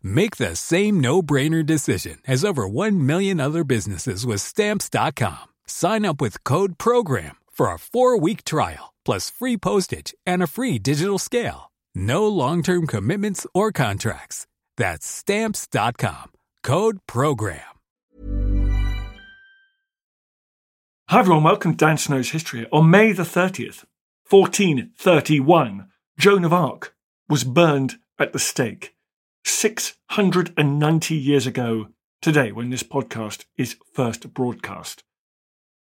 Make the same no-brainer decision as over 1 million other businesses with Stamps.com. Sign up with code PROGRAM for a 4-week trial, plus free postage and a free digital scale. No long-term commitments or contracts. That's Stamps.com. Code PROGRAM. Hi everyone, welcome to Dan Snow's History. On May the 30th, 1431, Joan of Arc was burned at the stake 690 years ago today, when this podcast is first broadcast.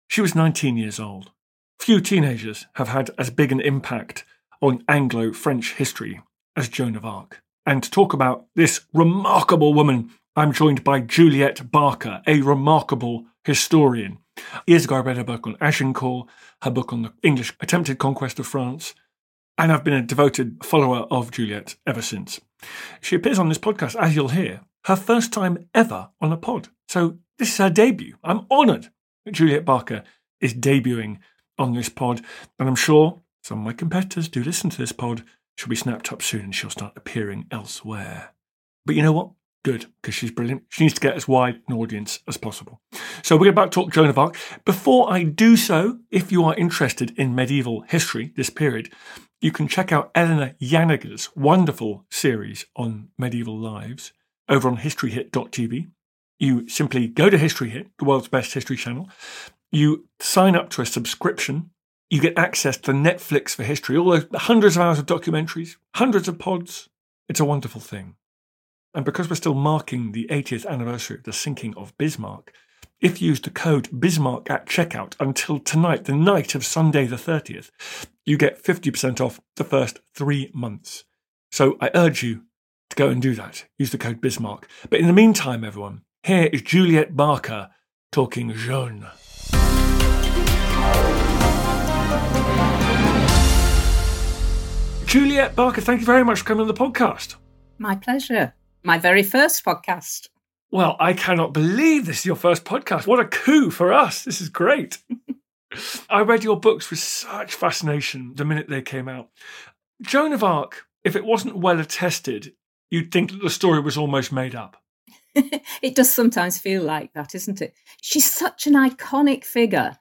She was 19 years old. Few teenagers have had as big an impact on Anglo-French history as Joan of Arc. And to talk about this remarkable woman, I'm joined by Juliet Barker, a remarkable historian. Years ago, I read her book on Agincourt, her book on the English attempted conquest of France, and I've been a devoted follower of Juliet ever since. She appears on this podcast, as you'll hear, her first time ever on a pod. So this is her debut. I'm honoured that Juliet Barker is debuting on this pod, and I'm sure some of my competitors do listen to this pod. She'll be snapped up soon and she'll start appearing elsewhere. But you know what? Good, because she's brilliant. She needs to get as wide an audience as possible. So we're about to talk Joan of Arc. Before I do so, if you are interested in medieval history, this period, you can check out Eleanor Yanniger's wonderful series on medieval lives over on historyhit.tv. You simply go to History Hit, the world's best history channel. You sign up to a subscription. You get access to Netflix for history, all those hundreds of hours of documentaries, hundreds of pods. It's a wonderful thing. And because we're still marking the 80th anniversary of the sinking of Bismarck, if you use the code Bismarck at checkout until tonight, the night of Sunday the 30th, you get 50% off the first 3 months. So I urge you to go and do that. Use the code Bismarck. But in the meantime, everyone, here is Juliet Barker talking Joan. Juliet Barker, thank you very much for coming on the podcast. My pleasure. My very first podcast. Well, I cannot believe this is your first podcast. What a coup for us. This is great. I read your books with such fascination the minute they came out. Joan of Arc, if it wasn't well attested, you'd think that the story was almost made up. It does sometimes feel like that, isn't it? She's such an iconic figure,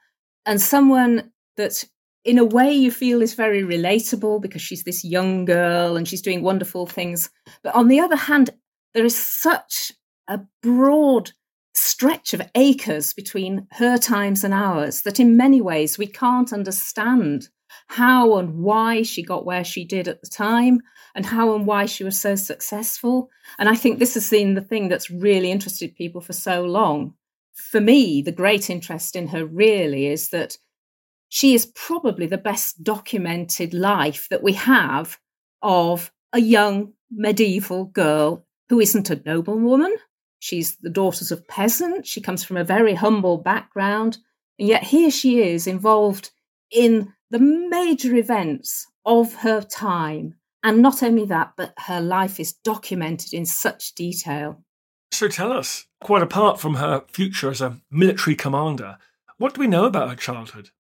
and someone that in a way you feel is very relatable because she's this young girl and she's doing wonderful things. But on the other hand, there is such a broad stretch of acres between her times and ours that in many ways we can't understand how and why she got where she did at the time and how and why she was so successful. And I think this has been the thing that's really interested people for so long. For me, the great interest in her really is that she is probably the best documented life that we have of a young medieval girl who isn't a noblewoman. She's the daughter of peasants. She comes from a very humble background. And yet here she is involved in the major events of her time. And not only that, but her life is documented in such detail. So tell us, quite apart from her future as a military commander, what do we know about her childhood?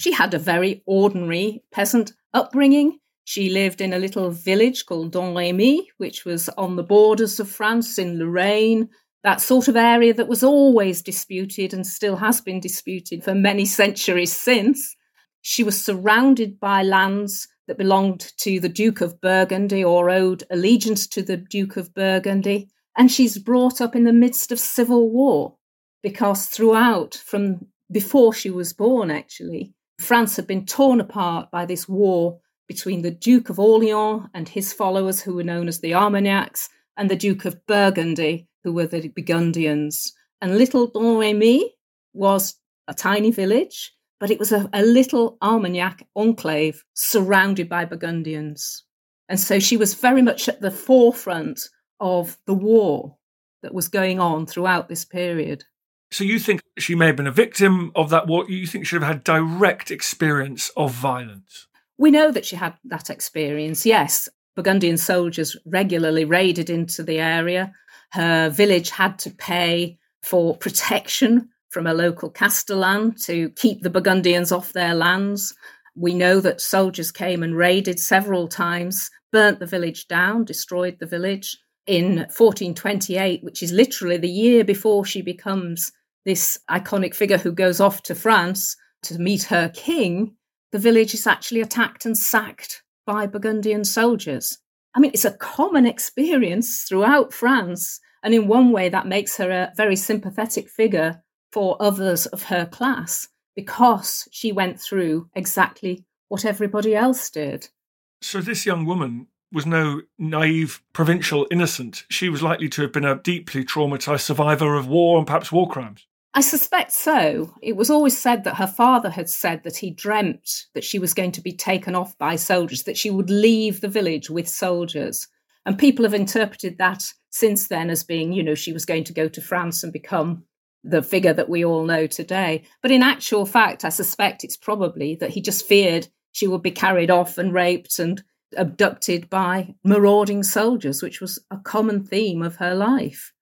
She had a very ordinary peasant upbringing. She lived in a little village called Domrémy, which was on the borders of France in Lorraine, that sort of area that was always disputed and still has been disputed for many centuries since. She was surrounded by lands that belonged to the Duke of Burgundy or owed allegiance to the Duke of Burgundy, and she's brought up in the midst of civil war. because throughout, from before she was born, actually, France had been torn apart by this war between the Duke of Orléans and his followers, who were known as the Armagnacs, and the Duke of Burgundy, who were the Burgundians. And little Domrémy was a tiny village, but it was a little Armagnac enclave surrounded by Burgundians. And so she was very much at the forefront of the war that was going on throughout this period. So you think she may have been a victim of that war? You think she would have had direct experience of violence? We know that she had that experience, yes. Burgundian soldiers regularly raided into the area. Her village had to pay for protection from a local castellan to keep the Burgundians off their lands. We know that soldiers came and raided several times, burnt the village down, destroyed the village. In 1428, which is literally the year before she becomes this iconic figure who goes off to France to meet her king, the village is actually attacked and sacked by Burgundian soldiers. I mean, it's a common experience throughout France, and in one way that makes her a very sympathetic figure for others of her class, because she went through exactly what everybody else did. So this young woman was no naive provincial innocent. She was likely to have been a deeply traumatised survivor of war and perhaps war crimes. I suspect so. It was always said that her father had said that he dreamt that she was going to be taken off by soldiers, that she would leave the village with soldiers. And people have interpreted that since then as being, you know, she was going to go to France and become the figure that we all know today. But in actual fact, I suspect it's probably that he just feared she would be carried off and raped and abducted by marauding soldiers, which was a common theme of her life.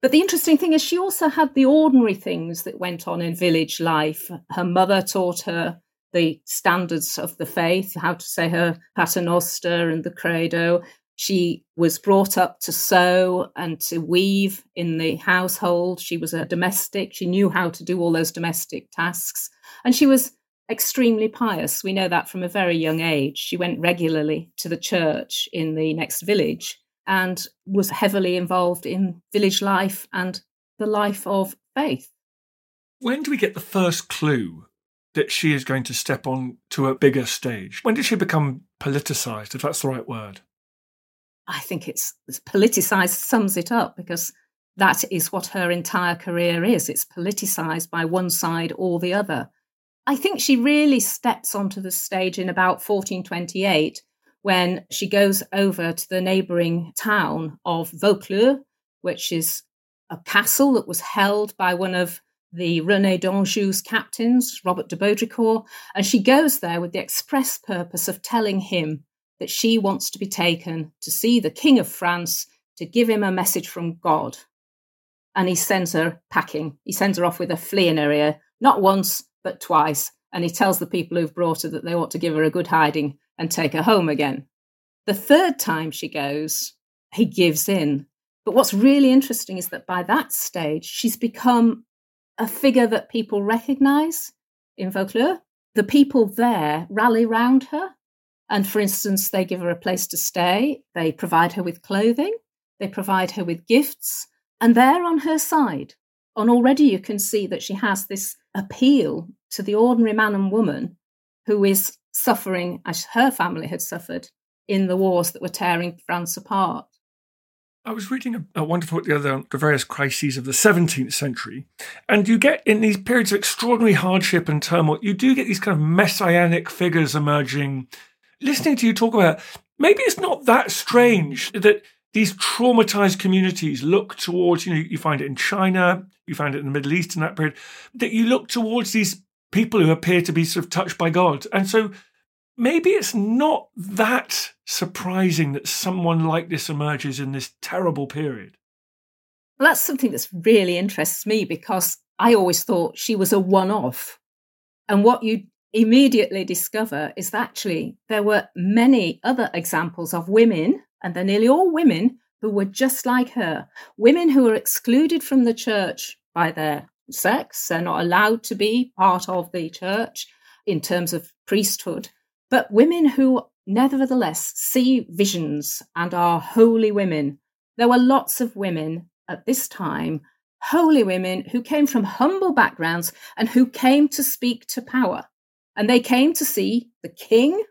But the interesting thing is she also had the ordinary things that went on in village life. Her mother taught her the standards of the faith, how to say her paternoster and the credo. She was brought up to sew and to weave in the household. She was a domestic. She knew how to do all those domestic tasks. And she was extremely pious. We know that from a very young age. She went regularly to the church in the next village and was heavily involved in village life and the life of faith. When do we get the first clue that she is going to step on to a bigger stage? When did she become politicised, if that's the right word? I think it's politicised sums it up, because that is what her entire career is. It's politicised by one side or the other. I think she really steps onto the stage in about 1428 when she goes over to the neighbouring town of Vaucouleurs, which is a castle that was held by one of the René d'Anjou's captains, Robert de Baudricourt, and she goes there with the express purpose of telling him that she wants to be taken to see the King of France to give him a message from God. And he sends her packing. He sends her off with a flea in her ear, not once, but twice, and he tells the people who've brought her that they ought to give her a good hiding and take her home again. The third time she goes, he gives in. But what's really interesting is that by that stage, she's become a figure that people recognise in Vaucouleurs. The people there rally round her, and for instance, they give her a place to stay, they provide her with clothing, they provide her with gifts, and they're on her side. And already you can see that she has this appeal to the ordinary man and woman who is suffering, as her family had suffered, in the wars that were tearing France apart. I was reading a wonderful book the other day on the various crises of the 17th century, and you get in these periods of extraordinary hardship and turmoil, you do get these kind of messianic figures emerging. Listening to you talk about, maybe it's not that strange that these traumatized communities look towards, you find it in China, you find it in the Middle East in that period, that you look towards these people who appear to be sort of touched by God. And so maybe it's not that surprising that someone like this emerges in this terrible period. Well, that's something that really interests me, because I always thought she was a one-off. And what you immediately discover is that actually there were many other examples of women, and they're nearly all women, who were just like her, women who were excluded from the church by their sex. They're not allowed to be part of the church in terms of priesthood, but women who nevertheless see visions and are holy women. There were lots of women at this time holy women who came from humble backgrounds and who came to speak to power. And they came to see the king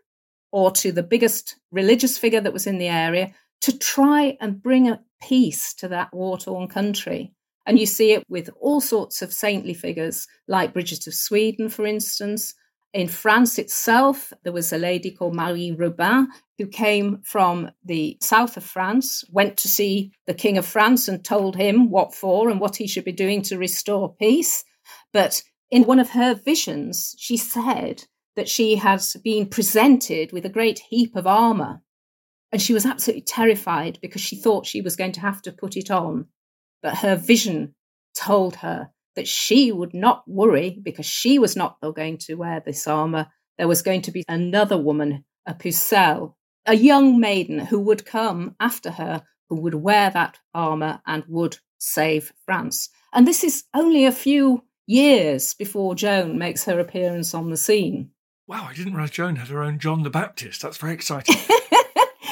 or to the biggest religious figure that was in the area to try and bring a peace to that war-torn country. And you see it with all sorts of saintly figures, like Bridget of Sweden, for instance. In France itself, there was a lady called Marie Robin who came from the south of France, went to see the King of France and told him what for and what he should be doing to restore peace. But in one of her visions, she said that she has been presented with a great heap of armour. And she was absolutely terrified because she thought she was going to have to put it on. But her vision told her that she would not worry because she was not going to wear this armour. There was going to be another woman, a Pucelle, a young maiden who would come after her, who would wear that armour and would save France. And this is only a few years before Joan makes her appearance on the scene. Wow, I didn't realise Joan had her own John the Baptist. That's very exciting.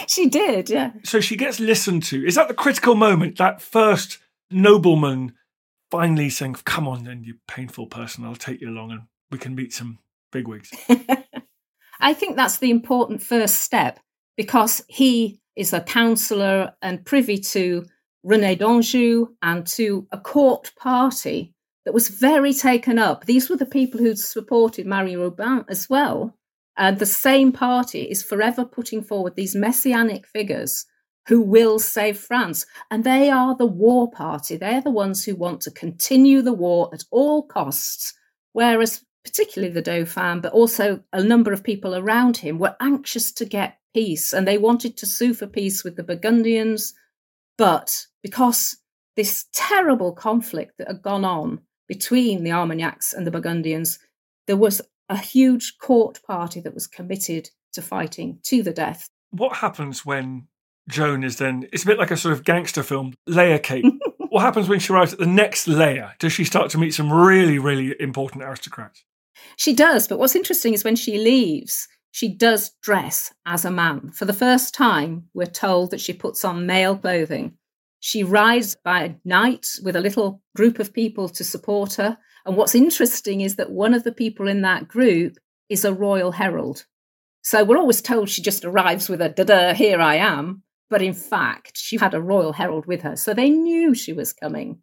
She did, yeah. So she gets listened to. Is that the critical moment, that first nobleman finally saying, come on then, you painful person, I'll take you along and we can meet some bigwigs? I think that's the important first step, because he is a counsellor and privy to René d'Anjou and to a court party that was very taken up. These were the people who supported Marie Robin as well. And the same party is forever putting forward these messianic figures who will save France. And they are the war party. They're the ones who want to continue the war at all costs, whereas particularly the Dauphin, but also a number of people around him, were anxious to get peace, and they wanted to sue for peace with the Burgundians. But because this terrible conflict that had gone on between the Armagnacs and the Burgundians, there was a huge court party that was committed to fighting to the death. What happens when Joan is then, it's a bit like a sort of gangster film, layer cake. What happens when she arrives at the next layer? Does she start to meet some really, really important aristocrats? She does, but what's interesting is when she leaves, she does dress as a man. For the first time, we're told that she puts on male clothing. She rides by night with a little group of people to support her. And what's interesting is that one of the people in that group is a royal herald. So we're always told she just arrives with a da-da, here I am. But in fact, she had a royal herald with her. So they knew she was coming.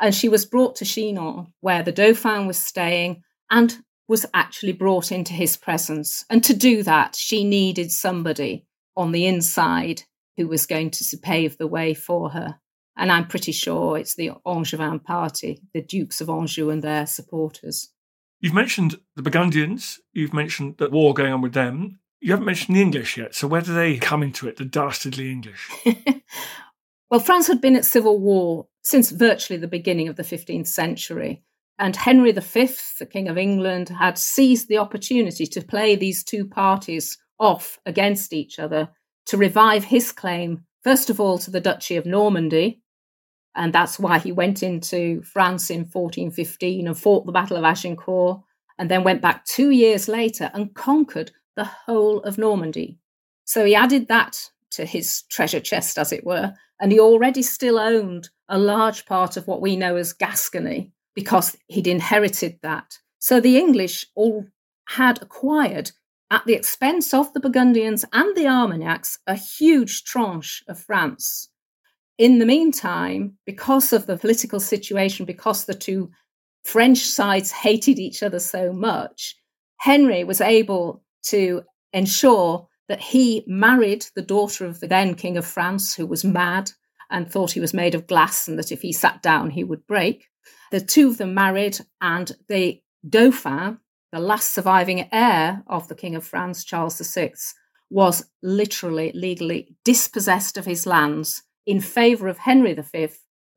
And she was brought to Chinon, where the Dauphin was staying, and was actually brought into his presence. And to do that, she needed somebody on the inside who was going to pave the way for her. And I'm pretty sure it's the Angevin party, the Dukes of Anjou and their supporters. You've mentioned the Burgundians. You've mentioned the war going on with them. You haven't mentioned the English yet. So where do they come into it, the dastardly English? Well, France had been at civil war since virtually the beginning of the 15th century. And Henry V, the King of England, had seized the opportunity to play these two parties off against each other to revive his claim, first of all, to the Duchy of Normandy. And that's why he went into France in 1415 and fought the Battle of Agincourt, and then went back 2 years later and conquered the whole of Normandy. So he added that to his treasure chest, as it were, and he already still owned a large part of what we know as Gascony, because he'd inherited that. So the English all had acquired, at the expense of the Burgundians and the Armagnacs, a huge tranche of France. In the meantime, because of the political situation, because the two French sides hated each other so much, Henry was able to ensure that he married the daughter of the then King of France, who was mad and thought he was made of glass and that if he sat down, he would break. The two of them married, and the Dauphin, the last surviving heir of the King of France, Charles VI, was literally, legally dispossessed of his lands in favour of Henry V,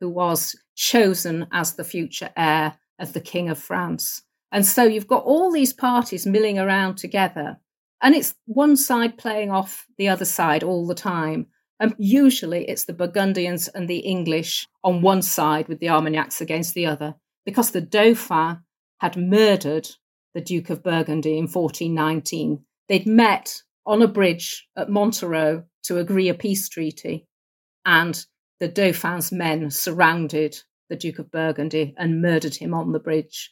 who was chosen as the future heir of the King of France. And so you've got all these parties milling around together, and it's one side playing off the other side all the time. And usually it's the Burgundians and the English on one side with the Armagnacs against the other, because the Dauphin had murdered the Duke of Burgundy in 1419. They'd met on a bridge at Montereau to agree a peace treaty, and the Dauphin's men surrounded the Duke of Burgundy, and murdered him on the bridge.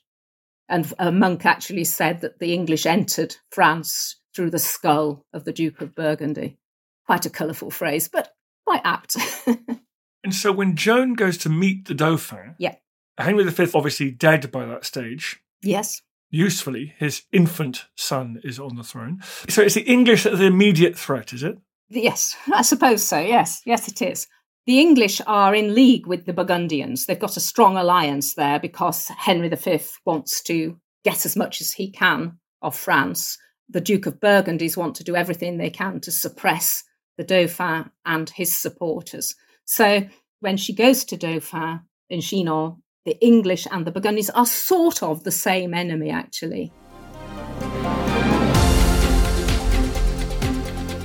And a monk actually said that the English entered France through the skull of the Duke of Burgundy. Quite a colourful phrase, but quite apt. And so when Joan goes to meet the Dauphin, yeah. Henry V, obviously dead by that stage. Yes. Usefully, his infant son is on the throne. So it's the English that are the immediate threat, is it? Yes, I suppose so, yes. Yes, it is. The English are in league with the Burgundians. They've got a strong alliance there because Henry V wants to get as much as he can of France. The Duke of Burgundies want to do everything they can to suppress the Dauphin and his supporters. So when she goes to Dauphin in Chinon, the English and the Burgundians are sort of the same enemy, actually.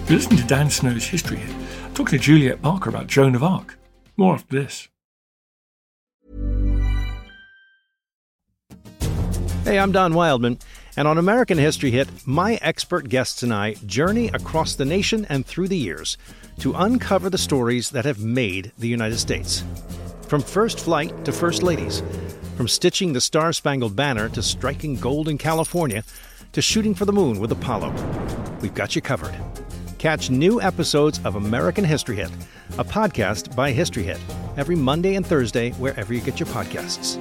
You're listening to Dan Snow's History Hit. I'm talking to Juliet Barker about Joan of Arc. More after this. Hey, I'm Don Wildman, and on American History Hit, my expert guests and I journey across the nation and through the years to uncover the stories that have made the United States. From first flight to first ladies, from stitching the Star-Spangled Banner to striking gold in California, to shooting for the moon with Apollo. We've got you covered. Catch new episodes of American History Hit, a podcast by History Hit, every Monday and Thursday, wherever you get your podcasts.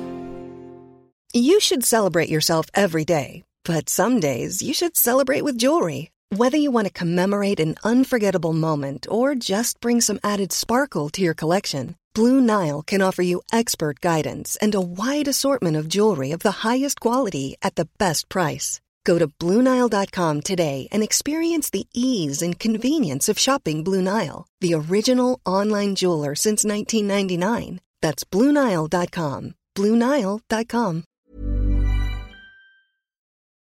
You should celebrate yourself every day, but some days you should celebrate with jewelry. Whether you want to commemorate an unforgettable moment or just bring some added sparkle to your collection, Blue Nile can offer you expert guidance and a wide assortment of jewelry of the highest quality at the best price. Go to BlueNile.com today and experience the ease and convenience of shopping Blue Nile, the original online jeweler since 1999. That's BlueNile.com. BlueNile.com.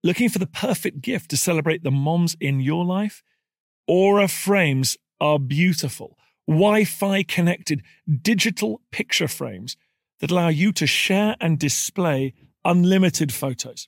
Looking for the perfect gift to celebrate the moms in your life? Aura frames are beautiful, Wi-Fi connected digital picture frames that allow you to share and display unlimited photos.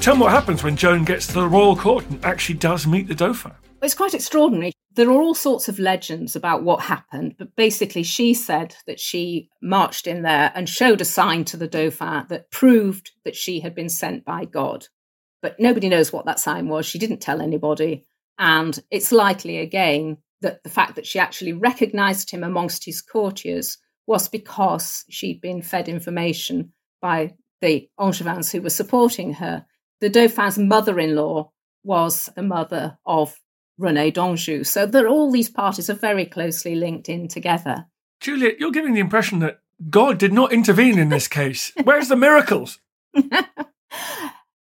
Tell me what happens when Joan gets to the royal court and actually does meet the Dauphin. It's quite extraordinary. There are all sorts of legends about what happened, but basically she said that she marched in there and showed a sign to the Dauphin that proved that she had been sent by God. But nobody knows what that sign was. She didn't tell anybody. And it's likely, again, that the fact that she actually recognised him amongst his courtiers was because she'd been fed information by the Angevins who were supporting her. The Dauphin's mother-in-law was the mother of René d'Anjou. So that all these parties are very closely linked in together. Juliet, you're giving the impression that God did not intervene in this case. Where's the miracles?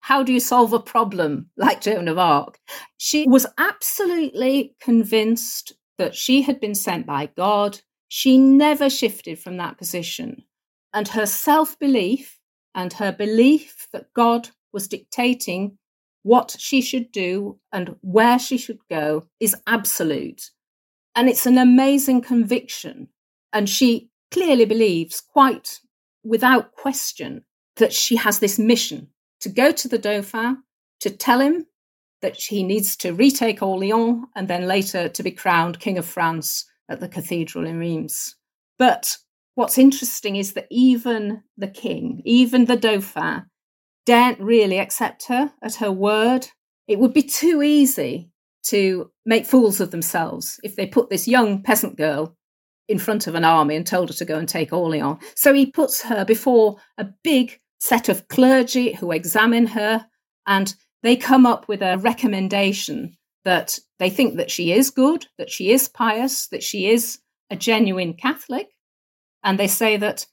How do you solve a problem like Joan of Arc? She was absolutely convinced that she had been sent by God. She never shifted from that position. And her self-belief and her belief that God was dictating what she should do and where she should go is absolute. And it's an amazing conviction. And she clearly believes, quite without question, that she has this mission to go to the Dauphin, to tell him that he needs to retake Orléans and then later to be crowned King of France at the cathedral in Reims. But what's interesting is that even the king, even the Dauphin, daren't really accept her at her word. It would be too easy to make fools of themselves if they put this young peasant girl in front of an army and told her to go and take Orléans. So he puts her before a big set of clergy who examine her, and they come up with a recommendation that they think that she is good, that she is pious, that she is a genuine Catholic. And they say that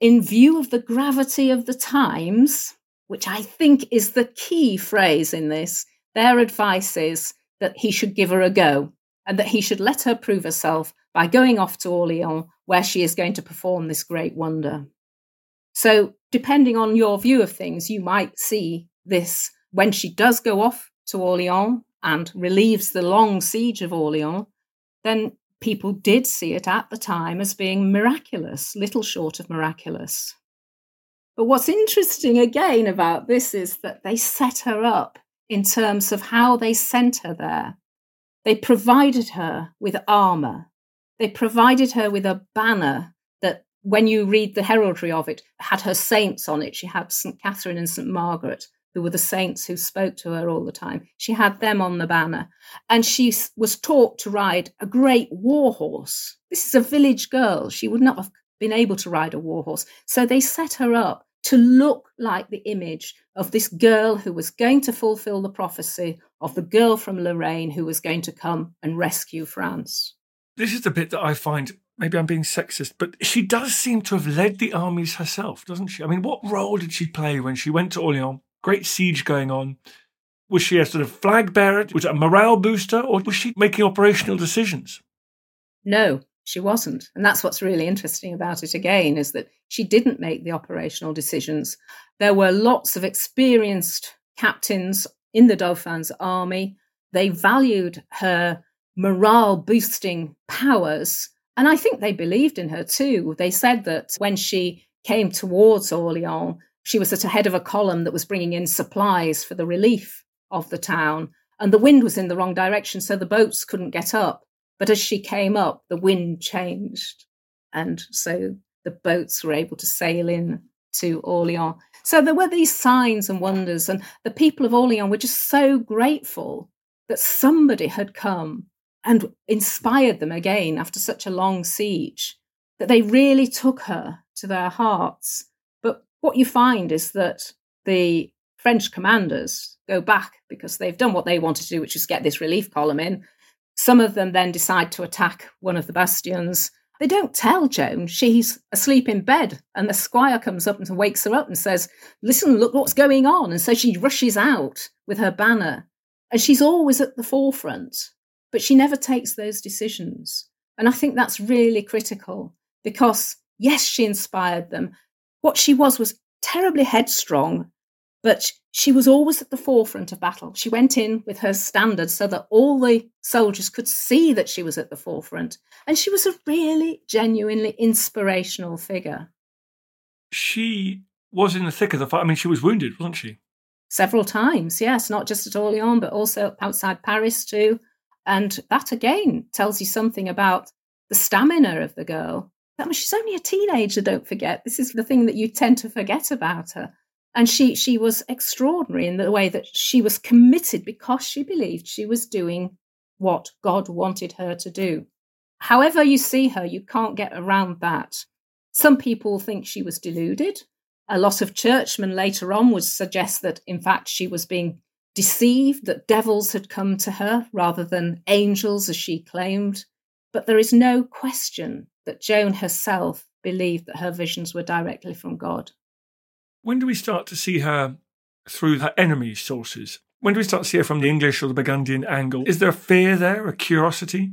in view of the gravity of the times, which I think is the key phrase in this, their advice is that he should give her a go and that he should let her prove herself by going off to Orléans, where she is going to perform this great wonder. So depending on your view of things, you might see this when she does go off to Orléans and relieves the long siege of Orléans, then people did see it at the time as being miraculous, little short of miraculous. But what's interesting again about this is that they set her up in terms of how they sent her there. They provided her with armour. They provided her with a banner that, when you read the heraldry of it, had her saints on it. She had St. Catherine and St. Margaret, who were the saints who spoke to her all the time. She had them on the banner. And she was taught to ride a great war horse. This is a village girl. She would not have been able to ride a war horse. So they set her up to look like the image of this girl who was going to fulfill the prophecy of the girl from Lorraine who was going to come and rescue France. This is the bit that I find, maybe I'm being sexist, but she does seem to have led the armies herself, doesn't she? I mean, what role did she play when she went to Orléans? Great siege going on. Was she a sort of flag bearer? Was it a morale booster? Or was she making operational decisions? No, she wasn't. And that's what's really interesting about it again, is that she didn't make the operational decisions. There were lots of experienced captains in the Dauphin's army. They valued her morale-boosting powers. And I think they believed in her too. They said that when she came towards Orléans, she was at the head of a column that was bringing in supplies for the relief of the town, and the wind was in the wrong direction, so the boats couldn't get up. But as she came up, the wind changed, and so the boats were able to sail in to Orléans. So there were these signs and wonders, and the people of Orléans were just so grateful that somebody had come and inspired them again after such a long siege, that they really took her to their hearts. What you find is that the French commanders go back because they've done what they wanted to do, which is get this relief column in. Some of them then decide to attack one of the bastions. They don't tell Joan. She's asleep in bed, and the squire comes up and wakes her up and says, "Listen, look what's going on." And so she rushes out with her banner, and she's always at the forefront, but she never takes those decisions. And I think that's really critical because, yes, she inspired them. What she was terribly headstrong, but she was always at the forefront of battle. She went in with her standard so that all the soldiers could see that she was at the forefront. And she was a really genuinely inspirational figure. She was in the thick of the fight. I mean, she was wounded, wasn't she? Several times, yes. Not just at Orléans, but also outside Paris too. And that again tells you something about the stamina of the girl. I mean, she's only a teenager, don't forget. This is the thing that you tend to forget about her. And she was extraordinary in the way that she was committed because she believed she was doing what God wanted her to do. However you see her, you can't get around that. Some people think she was deluded. A lot of churchmen later on would suggest that, in fact, she was being deceived, that devils had come to her rather than angels, as she claimed. But there is no question that Joan herself believed that her visions were directly from God. When do we start to see her through her enemy's sources? When do we start to see her from the English or the Burgundian angle? Is there a fear there, a curiosity?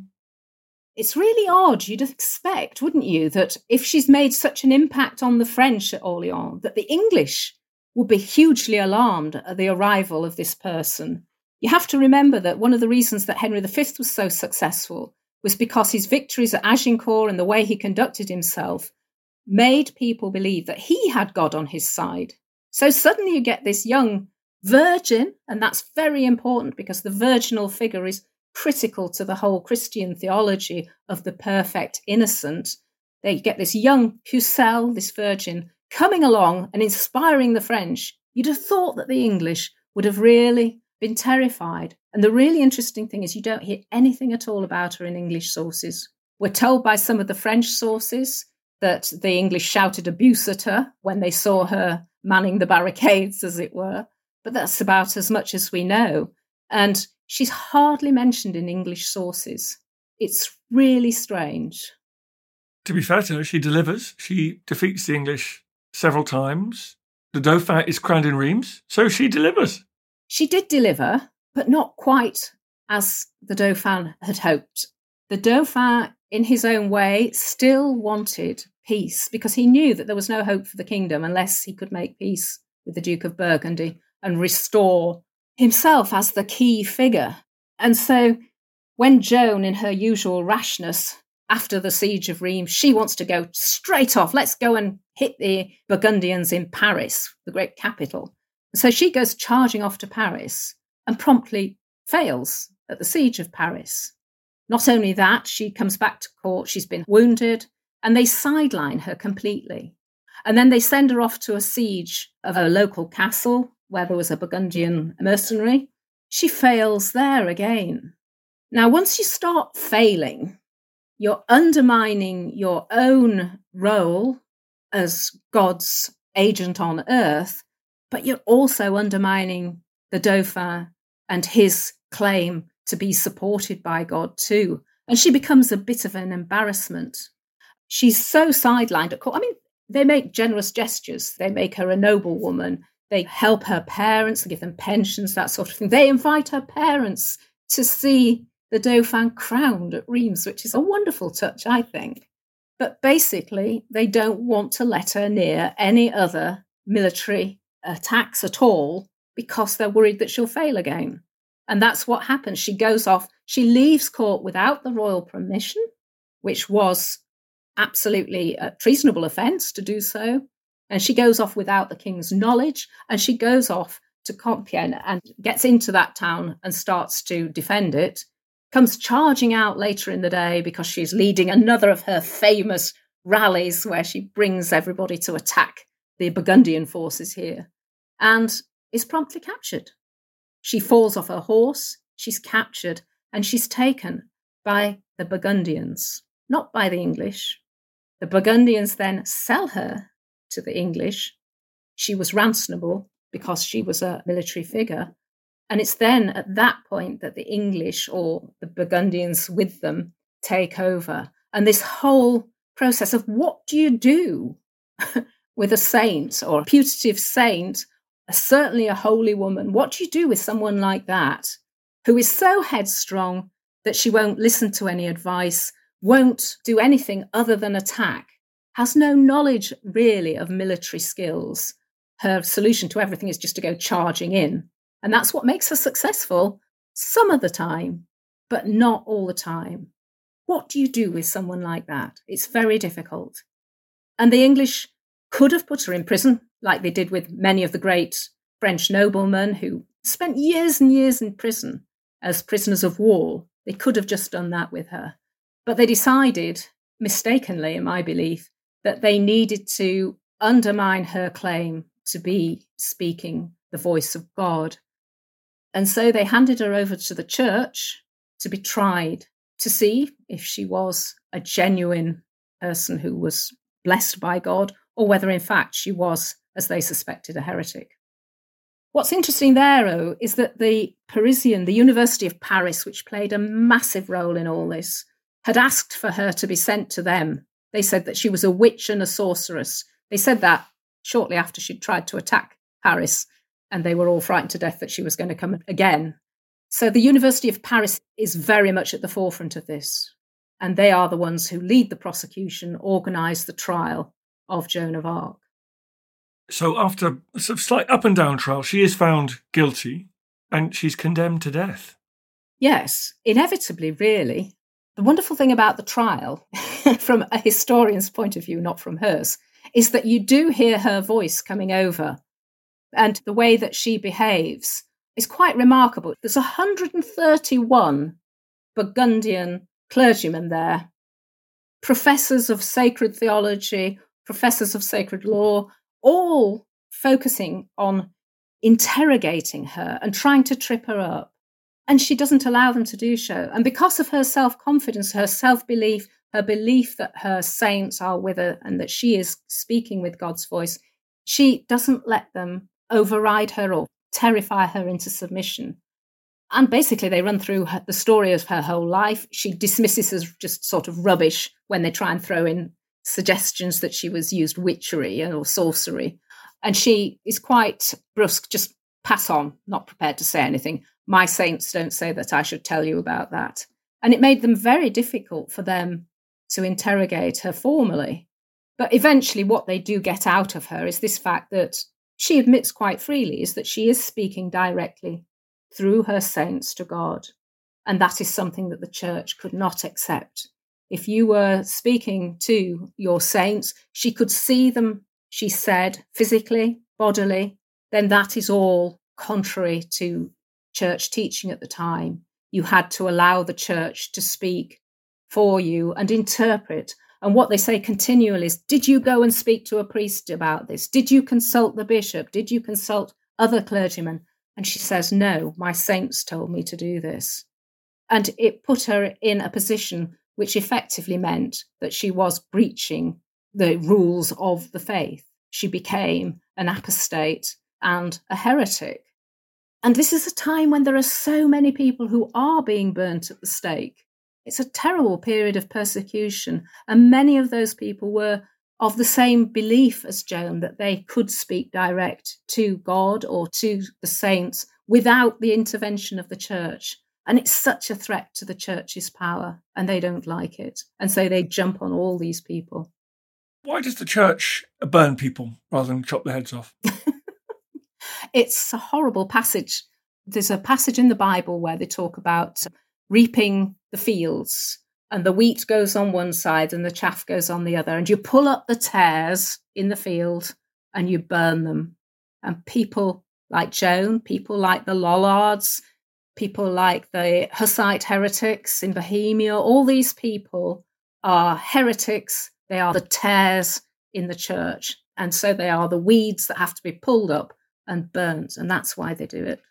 It's really odd. You'd expect, wouldn't you, that if she's made such an impact on the French at Orléans, that the English would be hugely alarmed at the arrival of this person. You have to remember that one of the reasons that Henry V was so successful was because his victories at Agincourt and the way he conducted himself made people believe that he had God on his side. So suddenly you get this young virgin, and that's very important because the virginal figure is critical to the whole Christian theology of the perfect innocent. They get this young Pucelle, this virgin, coming along and inspiring the French. You'd have thought that the English would have really been terrified. And the really interesting thing is you don't hear anything at all about her in English sources. We're told by some of the French sources that the English shouted abuse at her when they saw her manning the barricades, as it were. But that's about as much as we know. And she's hardly mentioned in English sources. It's really strange. To be fair to her, she delivers. She defeats the English several times. The Dauphin is crowned in Reims, so she delivers. She did deliver, but not quite as the Dauphin had hoped. The Dauphin, in his own way, still wanted peace because he knew that there was no hope for the kingdom unless he could make peace with the Duke of Burgundy and restore himself as the key figure. And so when Joan, in her usual rashness, after the siege of Reims, she wants to go straight off. Let's go and hit the Burgundians in Paris, the great capital. So she goes charging off to Paris and promptly fails at the siege of Paris. Not only that, she comes back to court, she's been wounded, and they sideline her completely. And then they send her off to a siege of a local castle where there was a Burgundian mercenary. She fails there again. Now, once you start failing, you're undermining your own role as God's agent on earth, but you're also undermining the Dauphin and his claim to be supported by God too. And she becomes a bit of an embarrassment. She's so sidelined at court. I mean, they make generous gestures. They make her a noblewoman. They help her parents, give them pensions, that sort of thing. They invite her parents to see the Dauphin crowned at Reims, which is a wonderful touch, I think. But basically, they don't want to let her near any other military attacks at all because they're worried that she'll fail again. And that's what happens. She goes off, she leaves court without the royal permission, which was absolutely a treasonable offence to do so. And she goes off without the king's knowledge, and she goes off to Compiègne and gets into that town and starts to defend it, comes charging out later in the day because she's leading another of her famous rallies where she brings everybody to attack the Burgundian forces here, and is promptly captured. She falls off her horse, she's captured, and she's taken by the Burgundians, not by the English. The Burgundians then sell her to the English. She was ransomable because she was a military figure. And it's then at that point that the English, or the Burgundians with them, take over. And this whole process of what do you do with a saint or a putative saint, certainly a holy woman. What do you do with someone like that who is so headstrong that she won't listen to any advice, won't do anything other than attack, has no knowledge really of military skills? Her solution to everything is just to go charging in. And that's what makes her successful some of the time, but not all the time. What do you do with someone like that? It's very difficult. And the English could have put her in prison, like they did with many of the great French noblemen who spent years and years in prison as prisoners of war. They could have just done that with her. But they decided, mistakenly in my belief, that they needed to undermine her claim to be speaking the voice of God. And so they handed her over to the church to be tried, to see if she was a genuine person who was blessed by God, or whether in fact she was, as they suspected, a heretic. What's interesting there, though, is that the University of Paris, which played a massive role in all this, had asked for her to be sent to them. They said that she was a witch and a sorceress. They said that shortly after she'd tried to attack Paris, and they were all frightened to death that she was going to come again. So the University of Paris is very much at the forefront of this, and they are the ones who lead the prosecution, organise the trial of Joan of Arc. So after a sort of slight up and down trial, she is found guilty and she's condemned to death. Yes, inevitably, really. The wonderful thing about the trial, from a historian's point of view, not from hers, is that you do hear her voice coming over, and the way that she behaves is quite remarkable. There's 131 Burgundian clergymen there, professors of sacred theology, professors of sacred law, all focusing on interrogating her and trying to trip her up. And she doesn't allow them to do so. And because of her self-confidence, her self-belief, her belief that her saints are with her and that she is speaking with God's voice, she doesn't let them override her or terrify her into submission. And basically they run through the story of her whole life. She dismisses as just sort of rubbish when they try and throw in suggestions that she was used witchery or sorcery. And she is quite brusque, just pass on, not prepared to say anything. My saints don't say that, I should tell you about that. And it made them very difficult for them to interrogate her formally. But eventually what they do get out of her is this fact that she admits quite freely is that she is speaking directly through her saints to God. And that is something that the church could not accept. If you were speaking to your saints, she could see them, she said, physically, bodily, then that is all contrary to church teaching at the time. You had to allow the church to speak for you and interpret. And what they say continually is, did you go and speak to a priest about this? Did you consult the bishop? Did you consult other clergymen? And she says, no, my saints told me to do this. And it put her in a position which effectively meant that she was breaching the rules of the faith. She became an apostate and a heretic. And this is a time when there are so many people who are being burnt at the stake. It's a terrible period of persecution. And many of those people were of the same belief as Joan, that they could speak direct to God or to the saints without the intervention of the church. And it's such a threat to the church's power, and they don't like it. And so they jump on all these people. Why does the church burn people rather than chop their heads off? It's a horrible passage. There's a passage in the Bible where they talk about reaping the fields, and the wheat goes on one side and the chaff goes on the other. And you pull up the tares in the field and you burn them. And people like Joan, people like the Lollards, people like the Hussite heretics in Bohemia, all these people are heretics. They are the tares in the church. And so they are the weeds that have to be pulled up and burnt. And that's why they do it.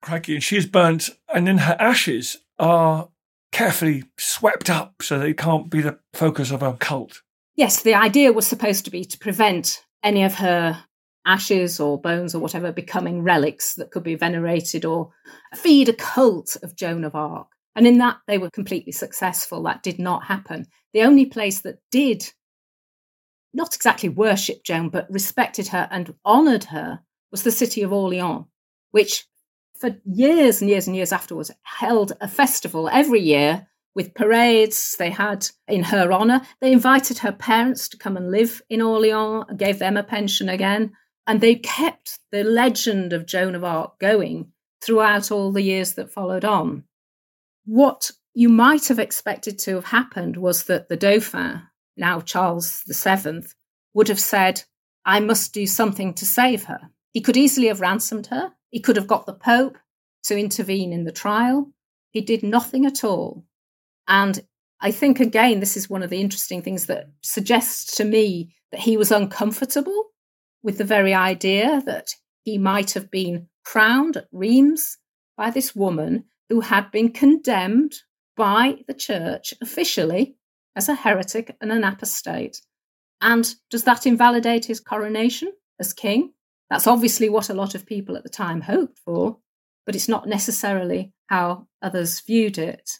Crikey, and she is burnt. And then her ashes are carefully swept up so they can't be the focus of a cult. Yes, the idea was supposed to be to prevent any of her ashes or bones or whatever becoming relics that could be venerated or feed a cult of Joan of Arc. And in that, they were completely successful. That did not happen. The only place that did not exactly worship Joan, but respected her and honoured her was the city of Orléans, which for years and years and years afterwards held a festival every year with parades they had in her honour. They invited her parents to come and live in Orléans and gave them a pension again. And they kept the legend of Joan of Arc going throughout all the years that followed on. What you might have expected to have happened was that the Dauphin, now Charles VII, would have said, I must do something to save her. He could easily have ransomed her. He could have got the Pope to intervene in the trial. He did nothing at all. And I think, again, this is one of the interesting things that suggests to me that he was uncomfortable with the very idea that he might have been crowned at Reims by this woman who had been condemned by the church officially as a heretic and an apostate. And does that invalidate his coronation as king? That's obviously what a lot of people at the time hoped for, but it's not necessarily how others viewed it.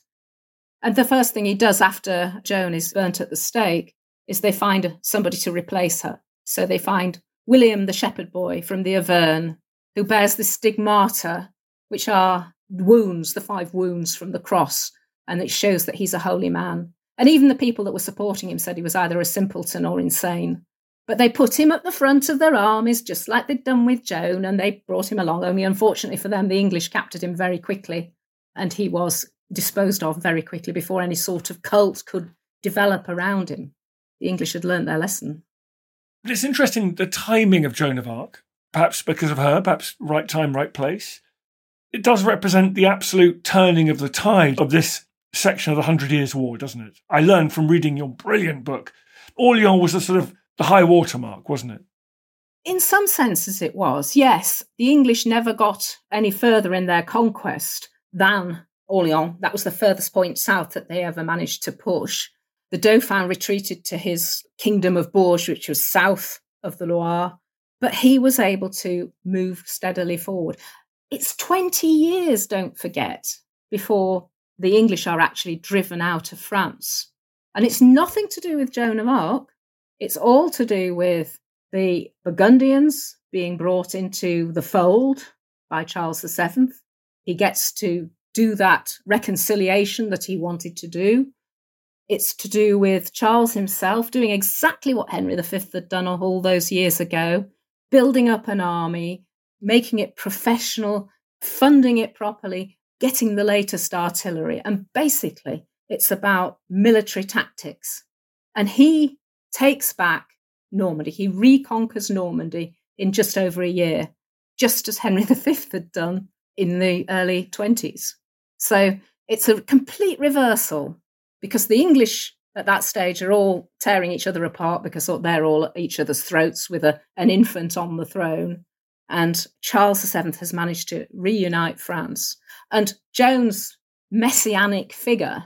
And the first thing he does after Joan is burnt at the stake is they find somebody to replace her. So they find William the shepherd boy from the Avern, who bears the stigmata, which are wounds, the 5 wounds from the cross, and it shows that he's a holy man. And even the people that were supporting him said he was either a simpleton or insane. But they put him at the front of their armies, just like they'd done with Joan, and they brought him along. Only unfortunately for them, the English captured him very quickly, and he was disposed of very quickly before any sort of cult could develop around him. The English had learned their lesson. But it's interesting, the timing of Joan of Arc, perhaps because of her, perhaps right time, right place. It does represent the absolute turning of the tide of this section of the Hundred Years' War, doesn't it? I learned from reading your brilliant book. Orléans was the sort of the high watermark, wasn't it? In some senses it was, yes. The English never got any further in their conquest than Orléans. That was the furthest point south that they ever managed to push. The Dauphin retreated to his kingdom of Bourges, which was south of the Loire, but he was able to move steadily forward. It's 20 years, don't forget, before the English are actually driven out of France. And it's nothing to do with Joan of Arc. It's all to do with the Burgundians being brought into the fold by Charles VII. He gets to do that reconciliation that he wanted to do. It's to do with Charles himself doing exactly what Henry V had done all those years ago, building up an army, making it professional, funding it properly, getting the latest artillery. And basically, it's about military tactics. And he takes back Normandy. He reconquers Normandy in just over a year, just as Henry V had done in the early 20s. So it's a complete reversal, because the English at that stage are all tearing each other apart because they're all at each other's throats with an infant on the throne. And Charles VII has managed to reunite France. And Joan's messianic figure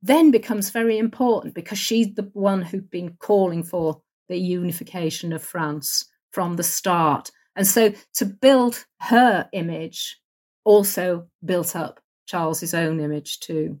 then becomes very important because she's the one who'd been calling for the unification of France from the start. And so to build her image also built up Charles's own image too.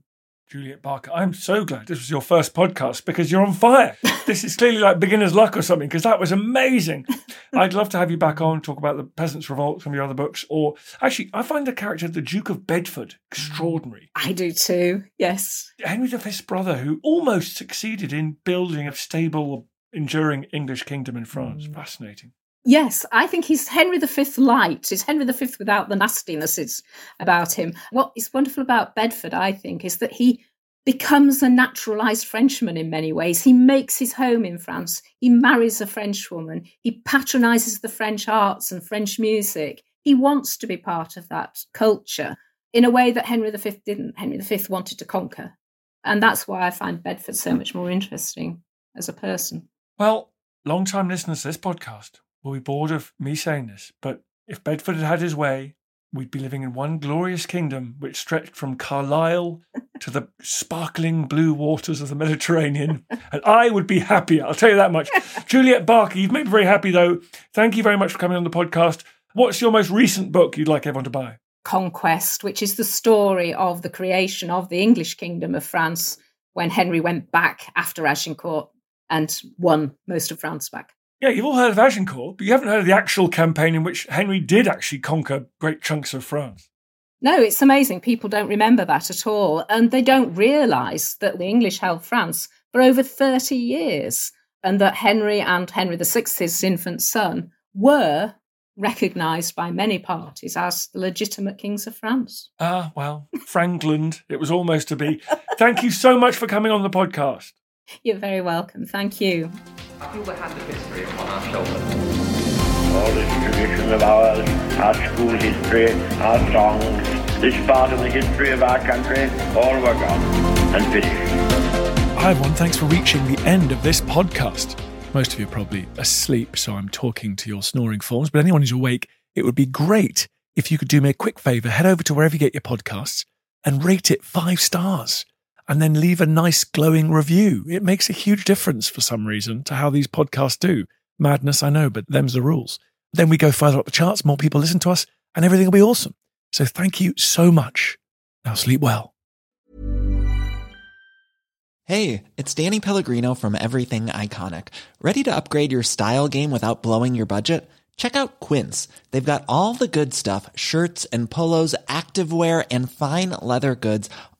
Juliet Barker, I'm so glad this was your first podcast because you're on fire. This is clearly like beginner's luck or something, because that was amazing. I'd love to have you back on, talk about the Peasants' Revolt, some of your other books. Or actually, I find the character of the Duke of Bedford extraordinary. I do too, yes. Henry V's brother, who almost succeeded in building a stable, enduring English kingdom in France. Mm. Fascinating. Yes, I think he's Henry V light. He's Henry V without the nastinesses about him. What is wonderful about Bedford, I think, is that he becomes a naturalised Frenchman in many ways. He makes his home in France. He marries a Frenchwoman. He patronises the French arts and French music. He wants to be part of that culture in a way that Henry V didn't. Henry V wanted to conquer. And that's why I find Bedford so much more interesting as a person. Well, long-time listeners to this podcast will be bored of me saying this, but if Bedford had had his way, we'd be living in one glorious kingdom which stretched from Carlisle to the sparkling blue waters of the Mediterranean, and I would be happier, I'll tell you that much. Juliet Barker, you've made me very happy though. Thank you very much for coming on the podcast. What's your most recent book you'd like everyone to buy? Conquest, which is the story of the creation of the English kingdom of France when Henry went back after Agincourt and won most of France back. Yeah, you've all heard of Agincourt, but you haven't heard of the actual campaign in which Henry did actually conquer great chunks of France. No, it's amazing. People don't remember that at all. And they don't realise that the English held France for over 30 years and that Henry and Henry VI's infant son were recognised by many parties as the legitimate kings of France. Ah, well, Frankland, it was almost to be. Thank you so much for coming on the podcast. You're very welcome. Thank you. I feel the hand of history upon our shoulders. All this tradition of ours, our school history, our songs, this part of the history of our country, all were gone and finished. Hi everyone, thanks for reaching the end of this podcast. Most of you are probably asleep, so I'm talking to your snoring forms, but anyone who's awake, it would be great if you could do me a quick favour, head over to wherever you get your podcasts and rate it 5 stars. And then leave a nice glowing review. It makes a huge difference for some reason to how these podcasts do. Madness, I know, but them's the rules. Then we go further up the charts, more people listen to us, and everything will be awesome. So thank you so much. Now sleep well. Hey, it's Danny Pellegrino from Everything Iconic. Ready to upgrade your style game without blowing your budget? Check out Quince. They've got all the good stuff, shirts and polos, activewear and fine leather goods,